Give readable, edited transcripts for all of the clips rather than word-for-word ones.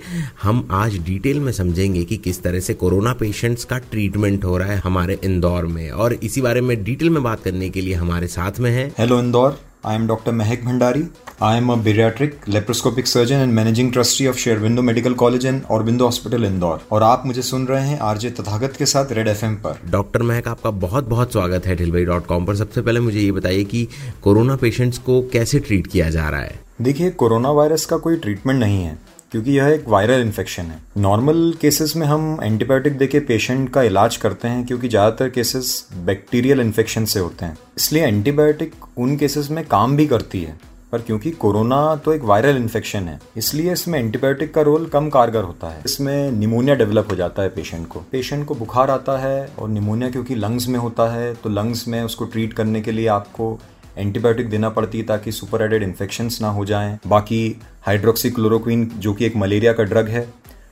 हम आज डिटेल में समझेंगे कि किस तरह से कोरोना पेशेंट्स का ट्रीटमेंट हो रहा है हमारे इंदौर में। और इसी बारे में डिटेल में बात करने के लिए हमारे साथ में है hello Indore, I am doctor Mahak Bhandari. I am a bariatric laparoscopic surgeon and managing trustee of Arvindo Medical College and Arvindo Hospital Indore। और आप मुझे सुन रहे हैं आरजे तथागत के साथ रेड एफएम पर। डॉक्टर महक, आपका बहुत बहुत स्वागत है thelwai.com पर। सबसे पहले मुझे ये बताइए कि कोरोना पेशेंट्स को कैसे ट्रीट किया जा रहा है। देखिए, कोरोना वायरस का कोई ट्रीटमेंट नहीं है क्योंकि यह एक वायरल इन्फेक्शन है। नॉर्मल केसेस में हम एंटीबायोटिक देके पेशेंट का इलाज करते हैं क्योंकि ज़्यादातर केसेस बैक्टीरियल इन्फेक्शन से होते हैं, इसलिए एंटीबायोटिक उन केसेस में काम भी करती है। पर क्योंकि कोरोना तो एक वायरल इन्फेक्शन है इसलिए इसमें एंटीबायोटिक का रोल कम कारगर होता है। इसमें निमोनिया डेवलप हो जाता है पेशेंट को बुखार आता है और निमोनिया क्योंकि लंग्स में होता है तो लंग्स में उसको ट्रीट करने के लिए आपको एंटीबायोटिक देना पड़ती है ताकि सुपर एडेड इन्फेक्शंस ना हो जाएं। बाकी हाइड्रोक्सीक्लोरोक्वीन जो कि एक मलेरिया का ड्रग है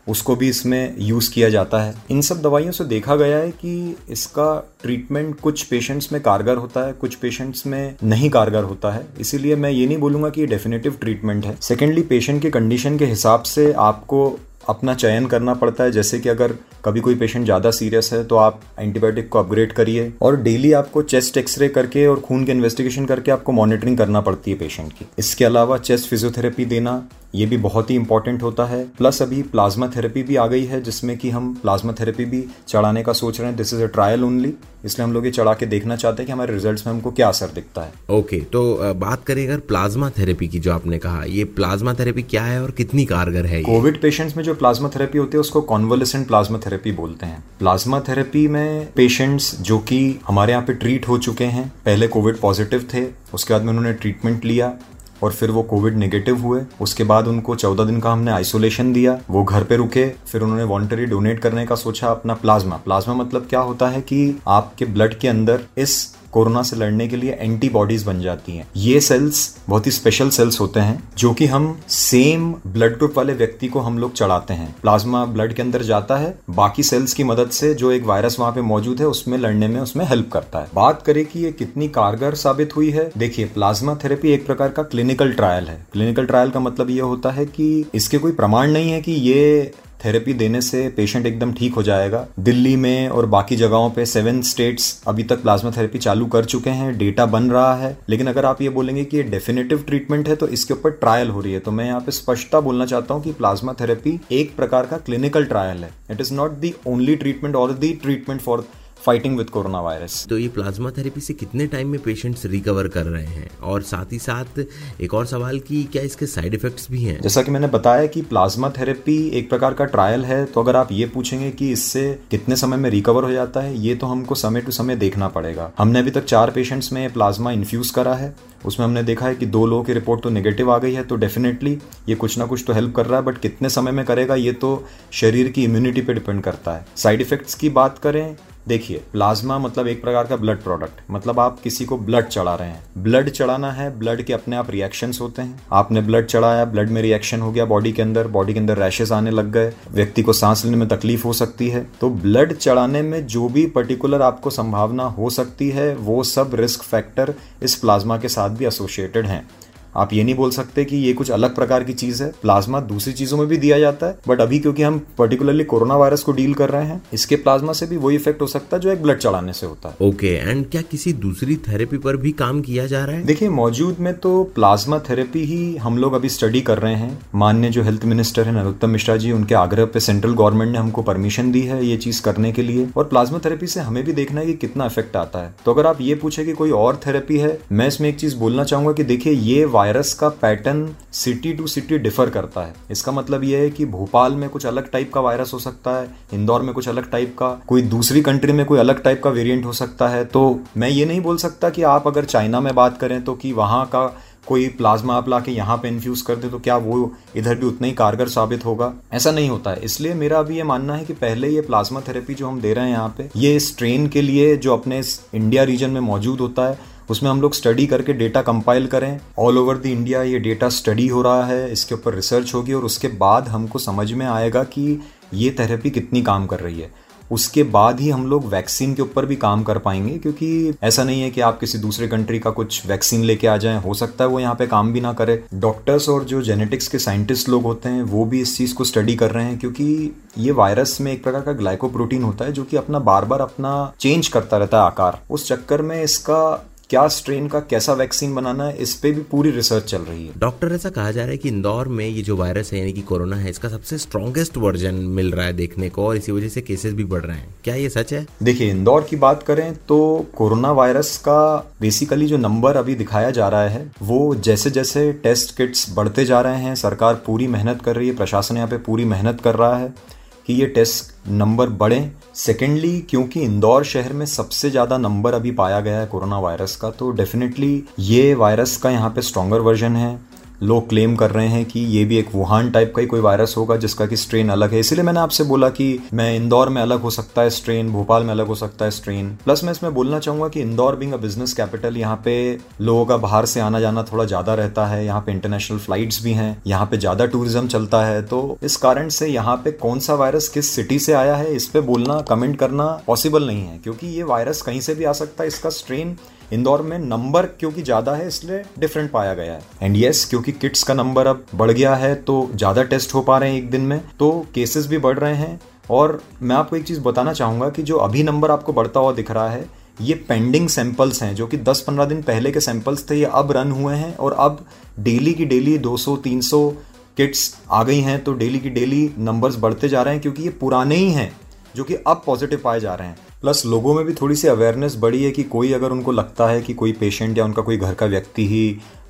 उसको भी इसमें यूज़ किया जाता है। इन सब दवाइयों से देखा गया है कि इसका ट्रीटमेंट कुछ पेशेंट्स में कारगर होता है, कुछ पेशेंट्स में नहीं कारगर होता है, इसीलिए मैं ये नहीं बोलूँगा कि ये डेफिनेटिव ट्रीटमेंट है। सेकेंडली, पेशेंट के कंडीशन के हिसाब से आपको अपना चयन करना पड़ता है, जैसे कि अगर कभी कोई पेशेंट ज़्यादा सीरियस है तो आप एंटीबायोटिक को अपग्रेड करिए, और डेली आपको चेस्ट एक्सरे करके और खून के इन्वेस्टिगेशन करके आपको मॉनिटरिंग करना पड़ती है पेशेंट की। इसके अलावा चेस्ट फिजियोथेरेपी देना ये भी बहुत ही इंपॉर्टेंट होता है। प्लस अभी प्लाज्मा थेरेपी भी आ गई है जिसमें कि हम प्लाज्मा थेरेपी भी चढ़ाने का सोच रहे हैं। This is a trial only, इसलिए हम लोग ये चढ़ा के देखना चाहते हैं कि हमारे रिजल्ट्स में हमको क्या असर दिखता है। ओके, तो बात करें अगर प्लाज्मा थेरेपी की, जो आपने कहा, ये प्लाज्मा थेरेपी क्या है और कितनी कारगर है? कोविड पेशेंट्स में जो प्लाज्मा थेरेपी होती है उसको कॉन्वलेसेंट प्लाज्मा थेरेपी बोलते हैं। प्लाज्मा थेरेपी में पेशेंट्स जो कि हमारे यहाँ पे ट्रीट हो चुके हैं, पहले कोविड पॉजिटिव थे, उसके बाद में उन्होंने ट्रीटमेंट लिया और फिर वो कोविड नेगेटिव हुए, उसके बाद उनको 14 दिन का हमने आइसोलेशन दिया, वो घर पे रुके, फिर उन्होंने वॉलंटरी डोनेट करने का सोचा अपना प्लाज्मा। मतलब क्या होता है कि आपके ब्लड के अंदर इस कोरोना से लड़ने के लिए एंटीबॉडीज बन जाती हैं। ये सेल्स बहुत ही स्पेशल सेल्स होते हैं जो कि हम सेम ब्लड ग्रुप वाले व्यक्ति को हम लोग चढ़ाते हैं। प्लाज्मा ब्लड के अंदर जाता है, बाकी सेल्स की मदद से जो एक वायरस वहाँ पे मौजूद है उसमें लड़ने में उसमें हेल्प करता है। बात करें कि ये कितनी कारगर साबित हुई है, देखिए प्लाज्मा थेरेपी एक प्रकार का क्लिनिकल ट्रायल है। क्लिनिकल ट्रायल का मतलब ये होता है कि इसके कोई प्रमाण नहीं है कि ये थेरेपी देने से पेशेंट एकदम ठीक हो जाएगा। दिल्ली में और बाकी जगहों पे 7 स्टेट्स अभी तक प्लाज्मा थेरेपी चालू कर चुके हैं, डेटा बन रहा है। लेकिन अगर आप ये बोलेंगे कि ये डेफिनेटिव ट्रीटमेंट है तो इसके ऊपर ट्रायल हो रही है, तो मैं यहाँ पे स्पष्टता बोलना चाहता हूँ कि प्लाज्मा थेरेपी एक प्रकार का क्लिनिकल ट्रायल है। It is not the only treatment और the treatment for fighting with corona virus. तो ये प्लाज्मा थेरेपी से कितने टाइम में पेशेंट्स रिकवर कर रहे हैं, और साथ ही साथ एक और सवाल कि क्या इसके साइड इफेक्ट्स भी हैं? जैसा कि मैंने बताया कि प्लाज्मा थेरेपी एक प्रकार का ट्रायल है, तो अगर आप ये पूछेंगे कि इससे कितने समय में रिकवर हो जाता है, ये तो हमको समय टू समय देखना पड़ेगा। हमने अभी तक 4 पेशेंट्स में प्लाज्मा इन्फ्यूज़ करा है, उसमें हमने देखा है कि 2 लोगों की रिपोर्ट तो नेगेटिव आ गई है, तो डेफिनेटली ये कुछ ना कुछ तो हेल्प कर रहा है। बट कितने समय में करेगा ये तो शरीर की इम्यूनिटी पे डिपेंड करता है। साइड इफेक्ट्स की बात करें, देखिए प्लाज्मा मतलब एक प्रकार का ब्लड प्रोडक्ट, मतलब आप किसी को ब्लड चढ़ा रहे हैं। ब्लड चढ़ाना है, ब्लड के अपने आप रिएक्शंस होते हैं। आपने ब्लड चढ़ाया, ब्लड में रिएक्शन हो गया, बॉडी के अंदर रैशेस आने लग गए, व्यक्ति को सांस लेने में तकलीफ हो सकती है। तो ब्लड चढ़ाने में जो भी पर्टिकुलर आपको संभावना हो सकती है वो सब रिस्क फैक्टर इस प्लाज्मा के साथ भी एसोसिएटेड हैं। आप ये नहीं बोल सकते कि ये कुछ अलग प्रकार की चीज़ है। प्लाज्मा दूसरी चीज़ों में भी दिया जाता है, बट अभी क्योंकि हम पर्टिकुलरली कोरोना वायरस को डील कर रहे हैं, इसके प्लाज्मा से भी वही इफेक्ट हो सकता है जो एक ब्लड चढ़ाने से होता है। ओके, एंड क्या किसी दूसरी थेरेपी पर भी काम किया जा रहा है? देखिए, मौजूद में तो प्लाज्मा थेरेपी ही हम लोग अभी स्टडी कर रहे हैं। माननीय जो हेल्थ मिनिस्टर है नरोत्तम मिश्रा जी, उनके आग्रह पे सेंट्रल गवर्नमेंट ने हमको परमिशन दी है ये चीज़ करने के लिए, और प्लाज्मा थेरेपी से हमें भी देखना है कि कितना इफेक्ट आता है। तो अगर आप ये पूछे कि कोई और थेरेपी है, मैं इसमें एक चीज़ बोलना चाहूँगा कि देखिए ये वायरस का pattern city to city differ करता है। इसका मतलब यह है कि भोपाल में कुछ अलग टाइप का वायरस हो सकता है, इंदौर में कुछ अलग टाइप का, कोई दूसरी कंट्री में कोई अलग टाइप का वेरिएंट हो सकता है। तो मैं ये नहीं बोल सकता कि आप अगर चाइना में बात करें तो कि वहाँ का कोई प्लाज्मा आप लाके यहाँ पे इन्फ्यूज़ कर दे तो क्या वो इधर भी उतना ही कारगर साबित होगा? ऐसा नहीं होता है। इसलिए मेरा अभी ये मानना है कि पहले ये प्लाज्मा थेरेपी जो हम दे रहे हैं यहाँ पे, ये स्ट्रेन के लिए जो अपने इंडिया रीजन में मौजूद होता है उसमें हम लोग स्टडी करके डेटा कंपाइल करें। ऑल ओवर द इंडिया ये डेटा स्टडी हो रहा है, इसके ऊपर रिसर्च होगी और उसके बाद हमको समझ में आएगा कि ये थेरेपी कितनी काम कर रही है। उसके बाद ही हम लोग वैक्सीन के ऊपर भी काम कर पाएंगे, क्योंकि ऐसा नहीं है कि आप किसी दूसरे कंट्री का कुछ वैक्सीन लेके आ जाएं, हो सकता है वो यहाँ पे काम भी ना करे। डॉक्टर्स और जो जेनेटिक्स के साइंटिस्ट लोग होते हैं वो भी इस चीज़ को स्टडी कर रहे हैं, क्योंकि ये वायरस में एक प्रकार का ग्लाइकोप्रोटीन होता है जो कि अपना बार बार अपना चेंज करता रहता है आकार। उस चक्कर में इसका क्या स्ट्रेन का कैसा वैक्सीन बनाना है इस पे भी पूरी रिसर्च चल रही है। डॉक्टर, ऐसा कहा जा रहा है कि इंदौर में ये जो वायरस है यानी कि कोरोना है, इसका सबसे स्ट्रॉन्गेस्ट वर्जन मिल रहा है देखने को और इसी वजह से केसेस भी बढ़ रहे हैं। क्या ये सच है? देखिए, इंदौर की बात करें तो कोरोना वायरस का बेसिकली जो नंबर अभी दिखाया जा रहा है वो जैसे जैसे टेस्ट किट्स बढ़ते जा रहे हैं, सरकार पूरी मेहनत कर रही है, प्रशासन यहाँ पे पूरी मेहनत कर रहा है कि ये टेस्ट नंबर बढ़ें। सेकेंडली, क्योंकि इंदौर शहर में सबसे ज़्यादा नंबर अभी पाया गया है कोरोना वायरस का, तो डेफिनेटली ये वायरस का यहाँ पे स्ट्रॉन्गर वर्जन है। लोग क्लेम कर रहे हैं कि ये भी एक वुहान टाइप का ही कोई वायरस होगा जिसका कि स्ट्रेन अलग है। इसलिए मैंने आपसे बोला कि मैं इंदौर में अलग हो सकता है स्ट्रेन, भोपाल में अलग हो सकता है स्ट्रेन। प्लस मैं इसमें बोलना चाहूँगा कि Indore being a business capital, यहाँ पे लोगों का बाहर से आना जाना थोड़ा ज़्यादा रहता है, यहाँ पे इंटरनेशनल फ्लाइट्स भी हैं, यहाँ पे ज़्यादा टूरिज्म चलता है, तो इस कारण से यहाँ पे कौन सा वायरस किस सिटी से आया है इस पे बोलना, कमेंट करना पॉसिबल नहीं है, क्योंकि ये वायरस कहीं से भी आ सकता है। इसका स्ट्रेन इंदौर में नंबर क्योंकि ज़्यादा है इसलिए डिफरेंट पाया गया है। एंड यस, क्योंकि किट्स का नंबर अब बढ़ गया है तो ज़्यादा टेस्ट हो पा रहे हैं एक दिन में, तो केसेस भी बढ़ रहे हैं। और मैं आपको एक चीज़ बताना चाहूँगा कि जो अभी नंबर आपको बढ़ता हुआ दिख रहा है ये पेंडिंग सैंपल्स हैं, जो कि 10-15 दिन पहले के सैंपल्स थे, ये अब रन हुए हैं और अब डेली की डेली 200-300 किट्स आ गई हैं, तो डेली की डेली नंबर्स बढ़ते जा रहे हैं क्योंकि ये पुराने ही हैं जो कि अब पॉजिटिव पाए जा रहे हैं। प्लस लोगों में भी थोड़ी सी अवेयरनेस बढ़ी है कि कोई अगर उनको लगता है कि कोई पेशेंट या उनका कोई घर का व्यक्ति ही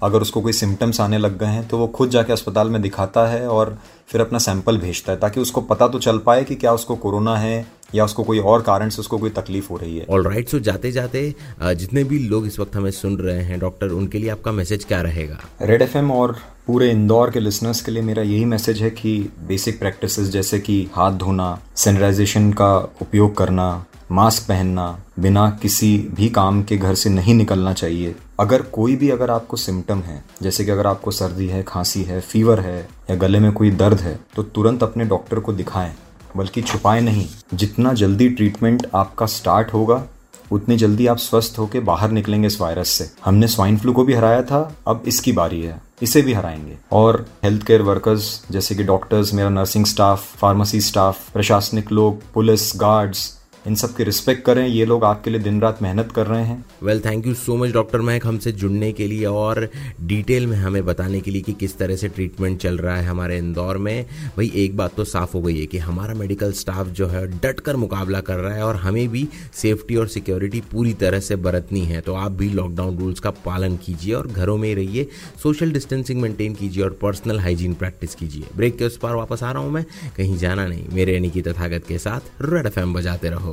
अगर उसको कोई सिम्टम्स आने लग गए हैं तो वो खुद जाके अस्पताल में दिखाता है और फिर अपना सैंपल भेजता है, ताकि उसको पता तो चल पाए कि क्या उसको कोरोना है या उसको कोई और कारण से उसको कोई तकलीफ हो रही है। ऑलराइट, सो जाते जाते जितने भी लोग इस वक्त हमें सुन रहे हैं डॉक्टर, उनके लिए आपका मैसेज क्या रहेगा? रेड एफएम और पूरे इंदौर के लिसनर्स के लिए मेरा यही मैसेज है कि बेसिक प्रैक्टिसेस जैसे कि हाथ धोना, सैनिटाइजेशन का उपयोग करना, मास्क पहनना, बिना किसी भी काम के घर से नहीं निकलना चाहिए। अगर कोई भी अगर आपको सिम्टम है, जैसे कि अगर आपको सर्दी है, खांसी है, फीवर है या गले में कोई दर्द है, तो तुरंत अपने डॉक्टर को दिखाएं, बल्कि छुपाएं नहीं। जितना जल्दी ट्रीटमेंट आपका स्टार्ट होगा उतनी जल्दी आप स्वस्थ होकर बाहर निकलेंगे इस वायरस से। हमने स्वाइन फ्लू को भी हराया था, अब इसकी बारी है, इसे भी हराएंगे। और हेल्थ केयर वर्कर्स जैसे कि डॉक्टर्स, मेरा नर्सिंग स्टाफ, फार्मेसी स्टाफ, प्रशासनिक लोग, पुलिस, गार्ड्स, इन सब की रिस्पेक्ट करें। ये लोग आपके लिए दिन रात मेहनत कर रहे हैं। Well, thank you so much doctor Mahak हमसे जुड़ने के लिए और डिटेल में हमें बताने के लिए कि किस तरह से ट्रीटमेंट चल रहा है हमारे इंदौर में। भाई, एक बात तो साफ हो गई है कि हमारा मेडिकल स्टाफ जो है डट कर मुकाबला कर रहा है और हमें भी सेफ्टी और सिक्योरिटी पूरी तरह से बरतनी है। तो आप भी लॉकडाउन रूल्स का पालन कीजिए और घरों में ही रहिए, सोशल डिस्टेंसिंग मेंटेन कीजिए और पर्सनल हाइजीन प्रैक्टिस कीजिए। ब्रेक के उस पार वापस आ रहा हूँ मैं, कहीं जाना नहीं। मेरे यानी कि तथागत के साथ रेड एफएम बजाते रहो।